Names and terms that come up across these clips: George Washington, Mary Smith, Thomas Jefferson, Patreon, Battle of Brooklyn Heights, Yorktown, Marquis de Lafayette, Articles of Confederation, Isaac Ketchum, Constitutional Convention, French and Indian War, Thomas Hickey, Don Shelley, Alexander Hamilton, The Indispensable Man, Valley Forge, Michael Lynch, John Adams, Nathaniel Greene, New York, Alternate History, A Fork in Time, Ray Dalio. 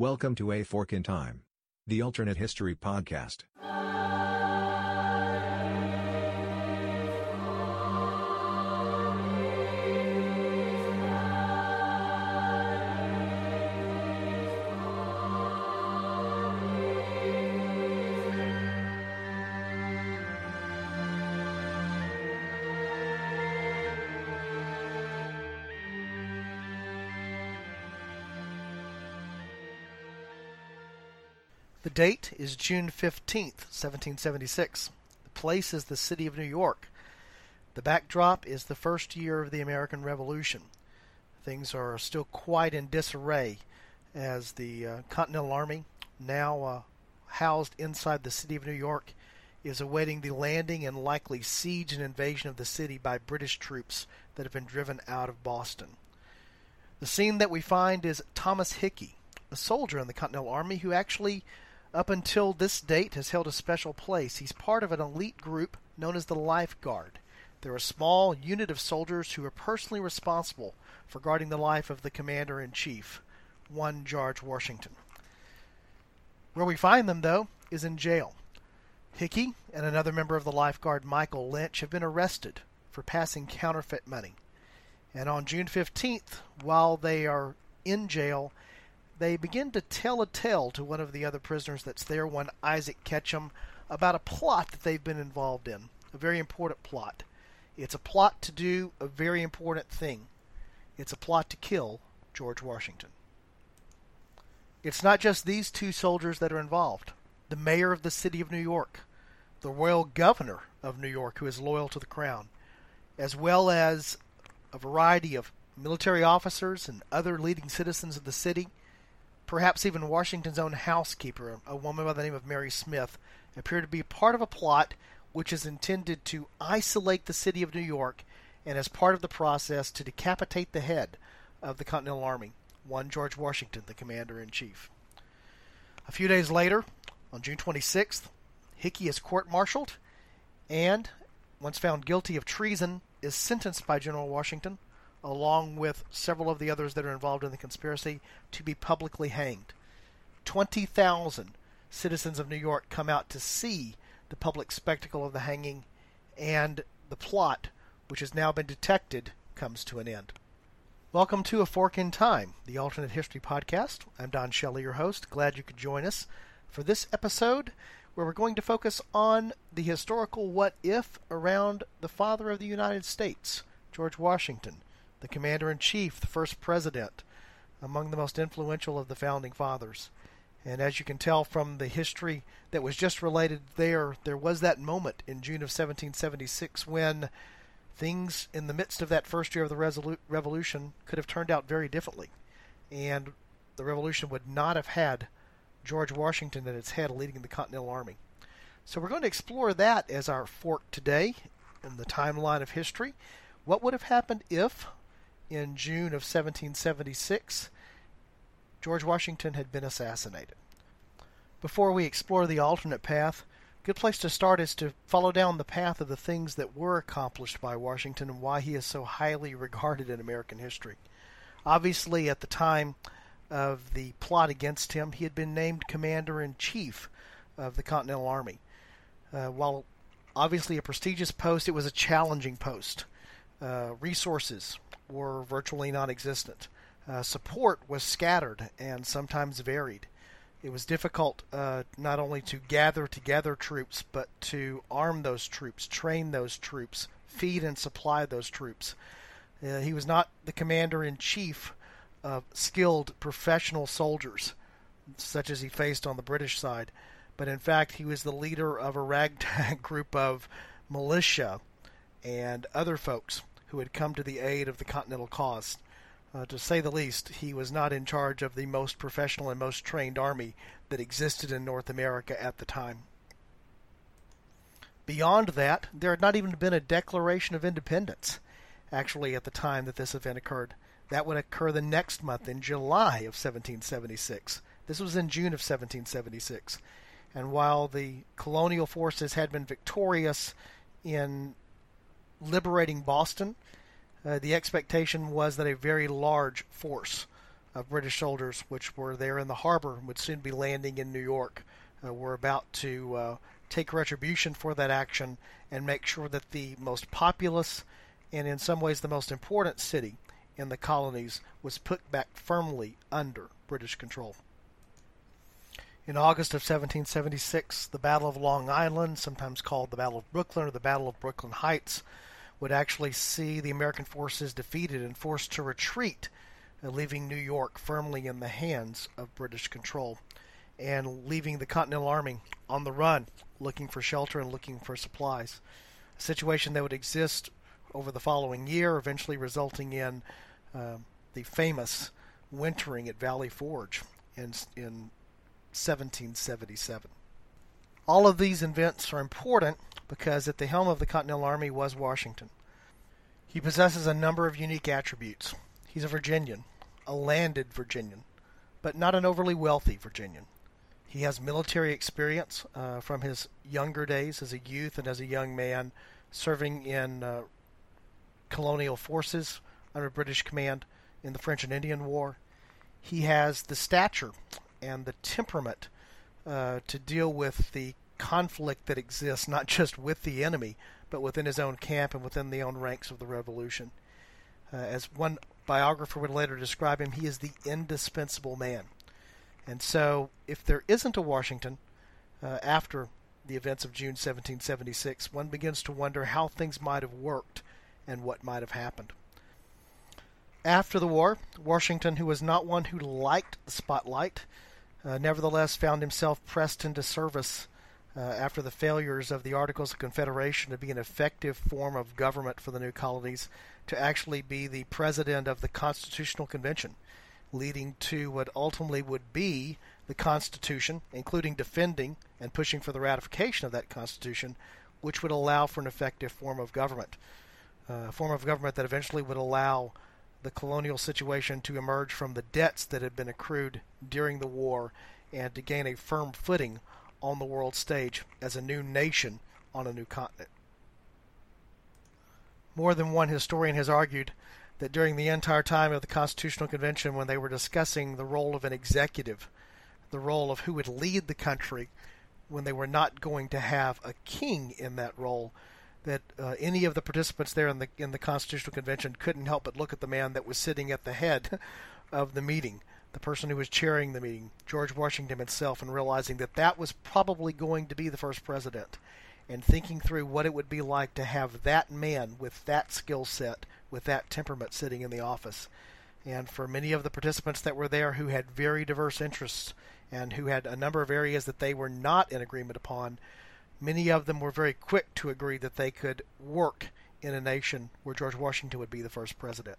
Welcome to A Fork in Time, the alternate history podcast. The date is June 15th, 1776. The place is the city of New York. The backdrop is the first year of the American Revolution. Things are still quite in disarray as the Continental Army, now housed inside the city of New York, is awaiting the landing and likely siege and invasion of the city by British troops that have been driven out of Boston. The scene that we find is Thomas Hickey, a soldier in the Continental Army who actually up until this date has held a special place. He's part of an elite group known as the Life Guard. They're a small unit of soldiers who are personally responsible for guarding the life of the Commander-in-Chief, one George Washington. Where we find them, though, is in jail. Hickey and another member of the Life Guard, Michael Lynch, have been arrested for passing counterfeit money. And on June 15th, while they are in jail, they begin to tell a tale to one of the other prisoners that's there, one Isaac Ketchum, about a plot that they've been involved in, a very important plot. It's a plot to do a very important thing. It's a plot to kill George Washington. It's not just these two soldiers that are involved. The mayor of the city of New York, the royal governor of New York, who is loyal to the crown, as well as a variety of military officers and other leading citizens of the city, perhaps even Washington's own housekeeper, a woman by the name of Mary Smith, appeared to be part of a plot which is intended to isolate the city of New York and, as part of the process, to decapitate the head of the Continental Army, one George Washington, the Commander-in-Chief. A few days later, on June 26th, Hickey is court-martialed and, once found guilty of treason, is sentenced by General Washington, along with several of the others that are involved in the conspiracy, to be publicly hanged. 20,000 citizens of New York come out to see the public spectacle of the hanging, and the plot, which has now been detected, comes to an end. Welcome to A Fork in Time, the alternate history podcast. I'm Don Shelley, your host. Glad you could join us for this episode, where we're going to focus on the historical what-if around the father of the United States, George Washington, the Commander-in-Chief, the first president, among the most influential of the Founding Fathers. And as you can tell from the history that was just related there was that moment in June of 1776 when things in the midst of that first year of the Revolution could have turned out very differently. And the Revolution would not have had George Washington at its head leading the Continental Army. So we're going to explore that as our fork today in the timeline of history. What would have happened if, in June of 1776, George Washington had been assassinated? Before we explore the alternate path, a good place to start is to follow down the path of the things that were accomplished by Washington and why he is so highly regarded in American history. Obviously, at the time of the plot against him, he had been named Commander-in-Chief of the Continental Army. While obviously a prestigious post, it was a challenging post. Resources were virtually non-existent. Support was scattered and sometimes varied. It was difficult not only to gather together troops, but to arm those troops, train those troops, feed and supply those troops. He was not the commander-in-chief of skilled professional soldiers, such as he faced on the British side, but in fact he was the leader of a ragtag group of militia and other folks who had come to the aid of the Continental cause. To say the least, he was not in charge of the most professional and most trained army that existed in North America at the time. Beyond that, there had not even been a Declaration of Independence, actually, at the time that this event occurred. That would occur the next month, in July of 1776. This was in June of 1776. And while the colonial forces had been victorious in liberating Boston, the expectation was that a very large force of British soldiers which were there in the harbor and would soon be landing in New York were about to take retribution for that action and make sure that the most populous and in some ways the most important city in the colonies was put back firmly under British control. In August of 1776, the Battle of Long Island, sometimes called the Battle of Brooklyn or the Battle of Brooklyn Heights, would actually see the American forces defeated and forced to retreat, leaving New York firmly in the hands of British control and leaving the Continental Army on the run, looking for shelter and looking for supplies, a situation that would exist over the following year, eventually resulting in the famous wintering at Valley Forge in 1777. All of these events are important because at the helm of the Continental Army was Washington. He possesses a number of unique attributes. He's a Virginian, a landed Virginian, but not an overly wealthy Virginian. He has military experience from his younger days as a youth and as a young man, serving in colonial forces under British command in the French and Indian War. He has the stature and the temperament to deal with the conflict that exists, not just with the enemy, but within his own camp and within the own ranks of the Revolution. As one biographer would later describe him, he is the indispensable man. And so, if there isn't a Washington after the events of June 1776, one begins to wonder how things might have worked and what might have happened. After the war, Washington, who was not one who liked the spotlight, nevertheless found himself pressed into service after the failures of the Articles of Confederation to be an effective form of government for the new colonies, to actually be the president of the Constitutional Convention, leading to what ultimately would be the Constitution, including defending and pushing for the ratification of that Constitution, which would allow for an effective form of government, a form of government that eventually would allow the colonial situation to emerge from the debts that had been accrued during the war and to gain a firm footing on the world stage as a new nation on a new continent. More than one historian has argued that during the entire time of the Constitutional Convention, when they were discussing the role of an executive, the role of who would lead the country, when they were not going to have a king in that role, that any of the participants there in the Constitutional Convention couldn't help but look at the man that was sitting at the head of the meeting, the person who was chairing the meeting, George Washington himself, and realizing that that was probably going to be the first president, and thinking through what it would be like to have that man with that skill set, with that temperament sitting in the office. And for many of the participants that were there who had very diverse interests and who had a number of areas that they were not in agreement upon, many of them were very quick to agree that they could work in a nation where George Washington would be the first president.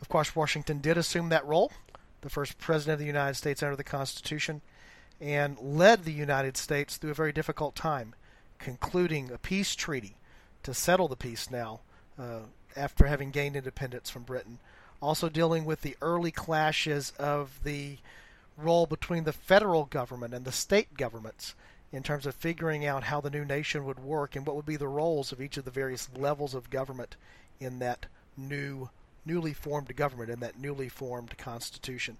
Of course, Washington did assume that role, the first president of the United States under the Constitution, and led the United States through a very difficult time, concluding a peace treaty to settle the peace now after having gained independence from Britain. Also dealing with the early clashes of the role between the federal government and the state governments in terms of figuring out how the new nation would work and what would be the roles of each of the various levels of government in that newly formed government, in that newly formed Constitution.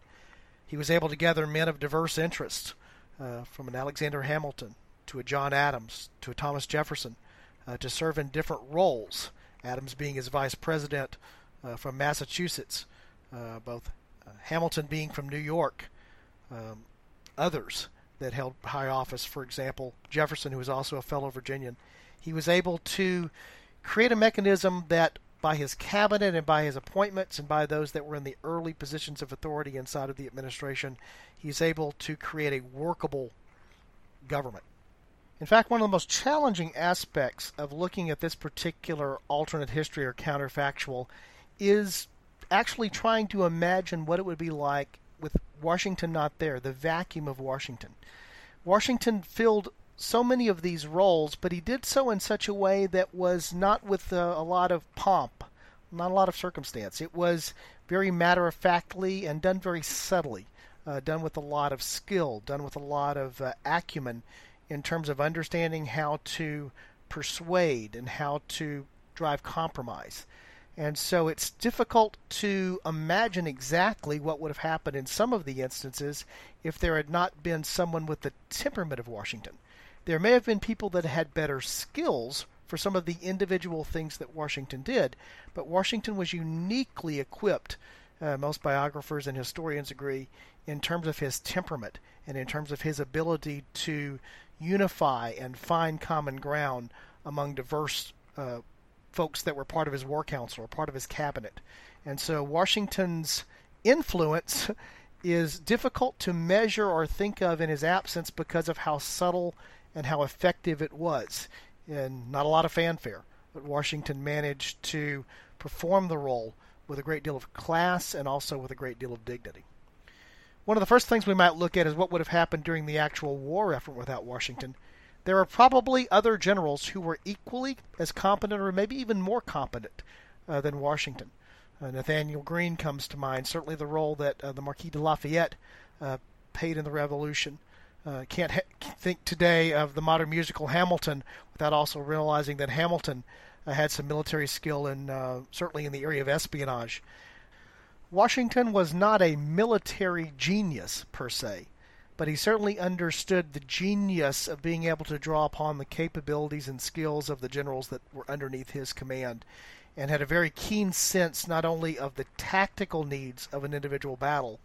He was able to gather men of diverse interests, from an Alexander Hamilton to a John Adams to a Thomas Jefferson, to serve in different roles, Adams being his vice president from Massachusetts, both Hamilton being from New York, others that held high office, for example, Jefferson, who was also a fellow Virginian. He was able to create a mechanism that by his cabinet and by his appointments and by those that were in the early positions of authority inside of the administration, he's able to create a workable government. In fact, one of the most challenging aspects of looking at this particular alternate history or counterfactual is actually trying to imagine what it would be like with Washington not there, the vacuum of Washington. Washington filled so many of these roles, but he did so in such a way that was not with a lot of pomp, not a lot of circumstance. It was very matter-of-factly and done very subtly, done with a lot of skill, done with a lot of acumen in terms of understanding how to persuade and how to drive compromise. And so it's difficult to imagine exactly what would have happened in some of the instances if there had not been someone with the temperament of Washington. There may have been people that had better skills for some of the individual things that Washington did, but Washington was uniquely equipped, most biographers and historians agree, in terms of his temperament and in terms of his ability to unify and find common ground among diverse folks that were part of his war council or part of his cabinet. And so Washington's influence is difficult to measure or think of in his absence because of how subtle and how effective it was. And not a lot of fanfare, but Washington managed to perform the role with a great deal of class and also with a great deal of dignity. One of the first things we might look at is what would have happened during the actual war effort without Washington. There are probably other generals who were equally as competent or maybe even more competent than Washington. Nathaniel Greene comes to mind, certainly the role that the Marquis de Lafayette played in the Revolution. Can't think today of the modern musical Hamilton without also realizing that Hamilton had some military skill and certainly in the area of espionage. Washington was not a military genius per se, but he certainly understood the genius of being able to draw upon the capabilities and skills of the generals that were underneath his command, and had a very keen sense not only of the tactical needs of an individual battle,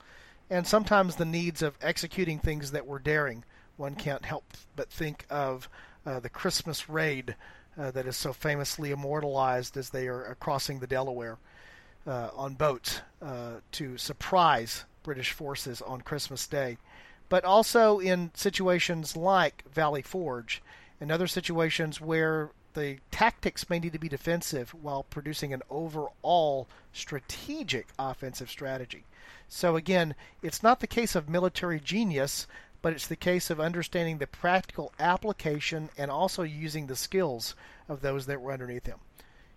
and sometimes the needs of executing things that were daring. One can't help but think of the Christmas raid that is so famously immortalized as they are crossing the Delaware on boats to surprise British forces on Christmas Day. But also in situations like Valley Forge and other situations where the tactics may need to be defensive while producing an overall strategic offensive strategy. So again, it's not the case of military genius, but it's the case of understanding the practical application and also using the skills of those that were underneath him.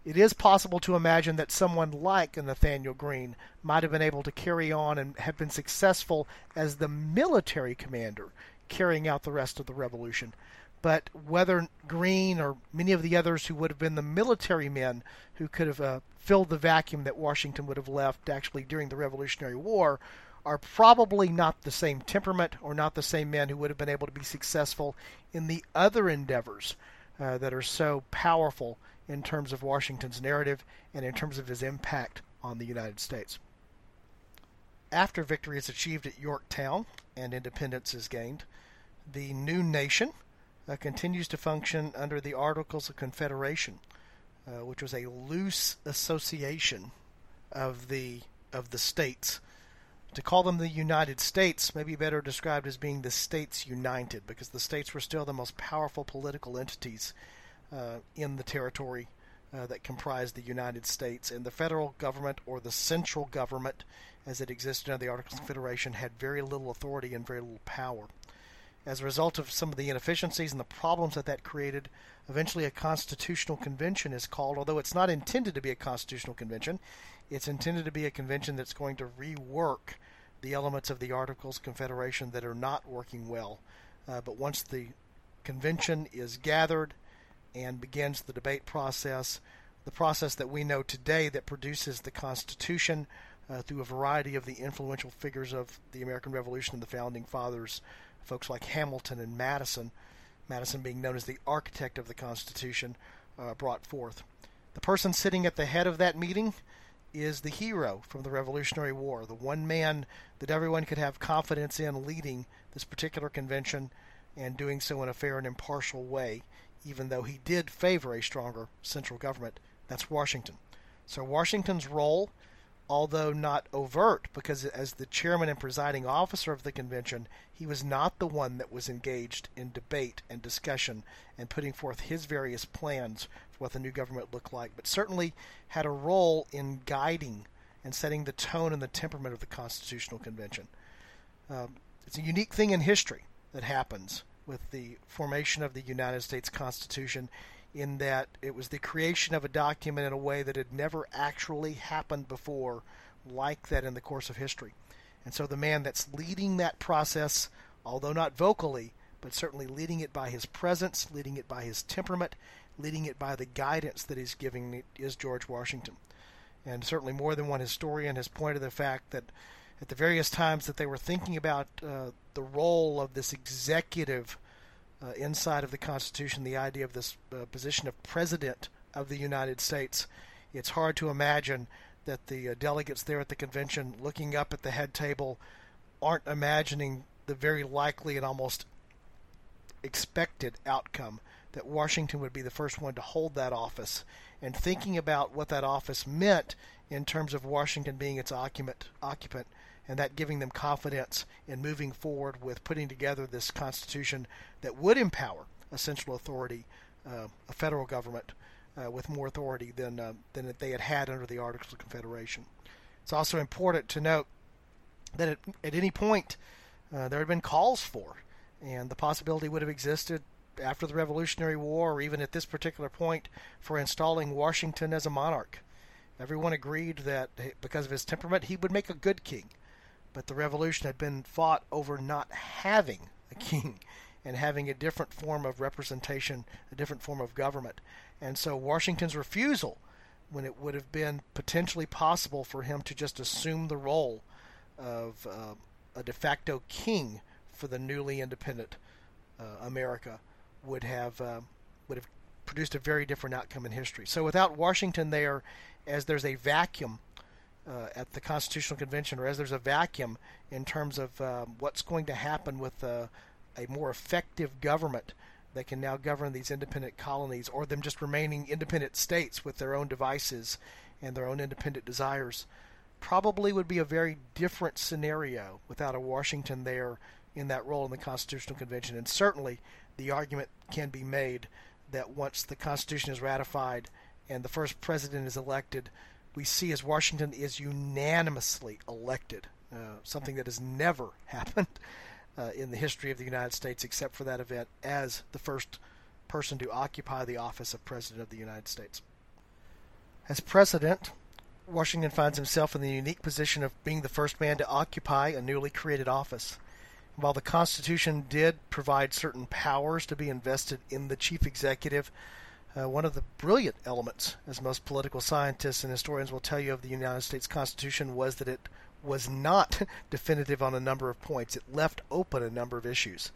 It is possible to imagine that someone like Nathaniel Greene might have been able to carry on and have been successful as the military commander carrying out the rest of the revolution. But whether Greene or many of the others who would have been the military men who could have filled the vacuum that Washington would have left actually during the Revolutionary War are probably not the same temperament or not the same men who would have been able to be successful in the other endeavors that are so powerful in terms of Washington's narrative and in terms of his impact on the United States. After victory is achieved at Yorktown and independence is gained, the new nation continues to function under the Articles of Confederation, which was a loose association of the states. To call them the United States may be better described as being the states united, because the states were still the most powerful political entities in the territory that comprised the United States, and the federal government or the central government as it existed under the Articles of Confederation had very little authority and very little power. As a result of some of the inefficiencies and the problems that that created, eventually a constitutional convention is called, although it's not intended to be a constitutional convention. It's intended to be a convention that's going to rework the elements of the Articles of Confederation that are not working well. But once the convention is gathered and begins the debate process, the process that we know today that produces the Constitution through a variety of the influential figures of the American Revolution and the Founding Fathers, folks like Hamilton and Madison, Madison being known as the architect of the Constitution, brought forth. The person sitting at the head of that meeting is the hero from the Revolutionary War, the one man that everyone could have confidence in leading this particular convention and doing so in a fair and impartial way, even though he did favor a stronger central government. That's Washington. So Washington's role, although not overt, because as the chairman and presiding officer of the convention, he was not the one that was engaged in debate and discussion and putting forth his various plans for what the new government looked like, but certainly had a role in guiding and setting the tone and the temperament of the Constitutional Convention. It's a unique thing in history that happens with the formation of the United States Constitution, in that it was the creation of a document in a way that had never actually happened before like that in the course of history. And so the man that's leading that process, although not vocally, but certainly leading it by his presence, leading it by his temperament, leading it by the guidance that he's giving, is George Washington. and certainly more than one historian has pointed to the fact that at the various times that they were thinking about the role of this executive inside of the Constitution, the idea of this position of President of the United States, it's hard to imagine that the delegates there at the convention looking up at the head table aren't imagining the very likely and almost expected outcome that Washington would be the first one to hold that office, and thinking about what that office meant in terms of Washington being its occupant, and that giving them confidence in moving forward with putting together this Constitution that would empower a central authority, a federal government, with more authority than that they had had under the Articles of Confederation. It's also important to note that at any point there had been calls for, and the possibility would have existed after the Revolutionary War or even at this particular point, for installing Washington as a monarch. Everyone agreed that because of his temperament he would make a good king, but the revolution had been fought over not having a king and having a different form of representation, a different form of government. And so Washington's refusal, when it would have been potentially possible for him to just assume the role of a de facto king for the newly independent America, would have produced a very different outcome in history. So without Washington there, as there's a vacuum at the Constitutional Convention, or as there's a vacuum in terms of what's going to happen with a more effective government that can now govern these independent colonies, or them just remaining independent states with their own devices and their own independent desires, probably would be a very different scenario without a Washington there in that role in the Constitutional Convention. And certainly the argument can be made that once the Constitution is ratified and the first president is elected, we see as Washington is unanimously elected, something that has never happened in the history of the United States, except for that event, as the first person to occupy the office of President of the United States. As president, Washington finds himself in the unique position of being the first man to occupy a newly created office. While the Constitution did provide certain powers to be invested in the chief executive, one of the brilliant elements, as most political scientists and historians will tell you, of the United States Constitution was that it was not definitive on a number of points. It left open a number of issues.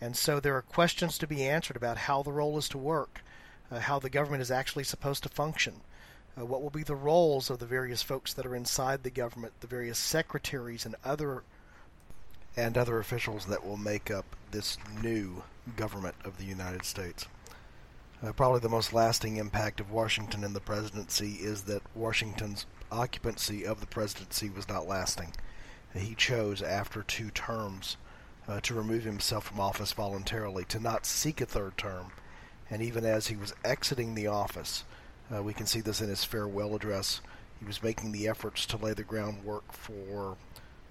And so there are questions to be answered about how the role is to work, how the government is actually supposed to function, what will be the roles of the various folks that are inside the government, the various secretaries and other officials that will make up this new government of the United States. Probably the most lasting impact of Washington in the presidency is that Washington's occupancy of the presidency was not lasting. He chose, after two terms, to remove himself from office voluntarily, to not seek a third term. And even as he was exiting the office, we can see this in his farewell address, he was making the efforts to lay the groundwork for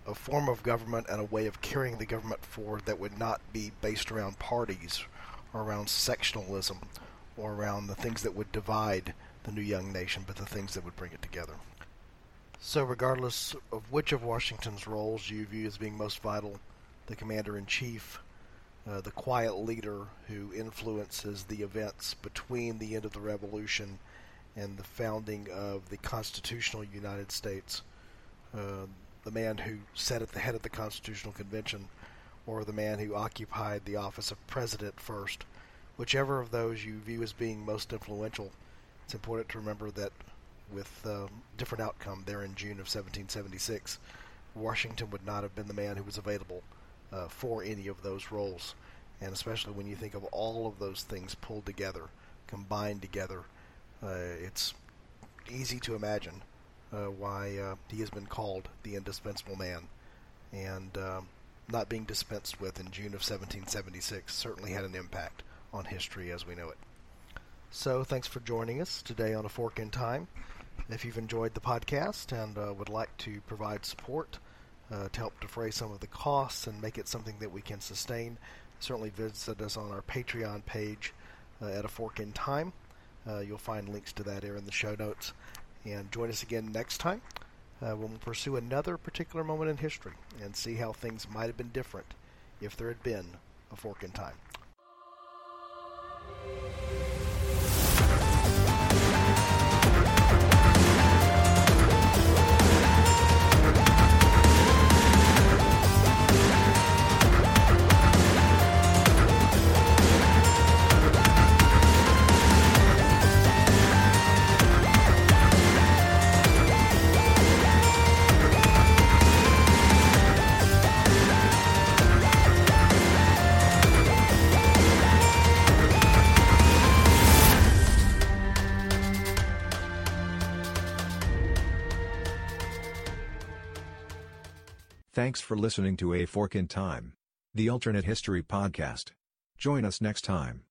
a form of government and a way of carrying the government forward that would not be based around parties or around sectionalism or around the things that would divide the new young nation, but the things that would bring it together. So regardless of which of Washington's roles you view as being most vital, the commander-in-chief, the quiet leader who influences the events between the end of the Revolution and the founding of the constitutional United States, the man who sat at the head of the Constitutional Convention, or the man who occupied the office of president first, whichever of those you view as being most influential, it's important to remember that with different outcome there in June of 1776, Washington would not have been the man who was available for any of those roles. And especially when you think of all of those things pulled together, combined together, it's easy to imagine why he has been called the indispensable man. And not being dispensed with in June of 1776 certainly had an impact on history as we know it. So thanks for joining us today on A Fork in Time. If you've enjoyed the podcast and would like to provide support to help defray some of the costs and make it something that we can sustain, certainly visit us on our Patreon page at A Fork in Time. You'll find links to that here in the show notes. And join us again next time when we'll pursue another particular moment in history and see how things might have been different if there had been a fork in time. Thanks for listening to A Fork in Time, the alternate history podcast. Join us next time.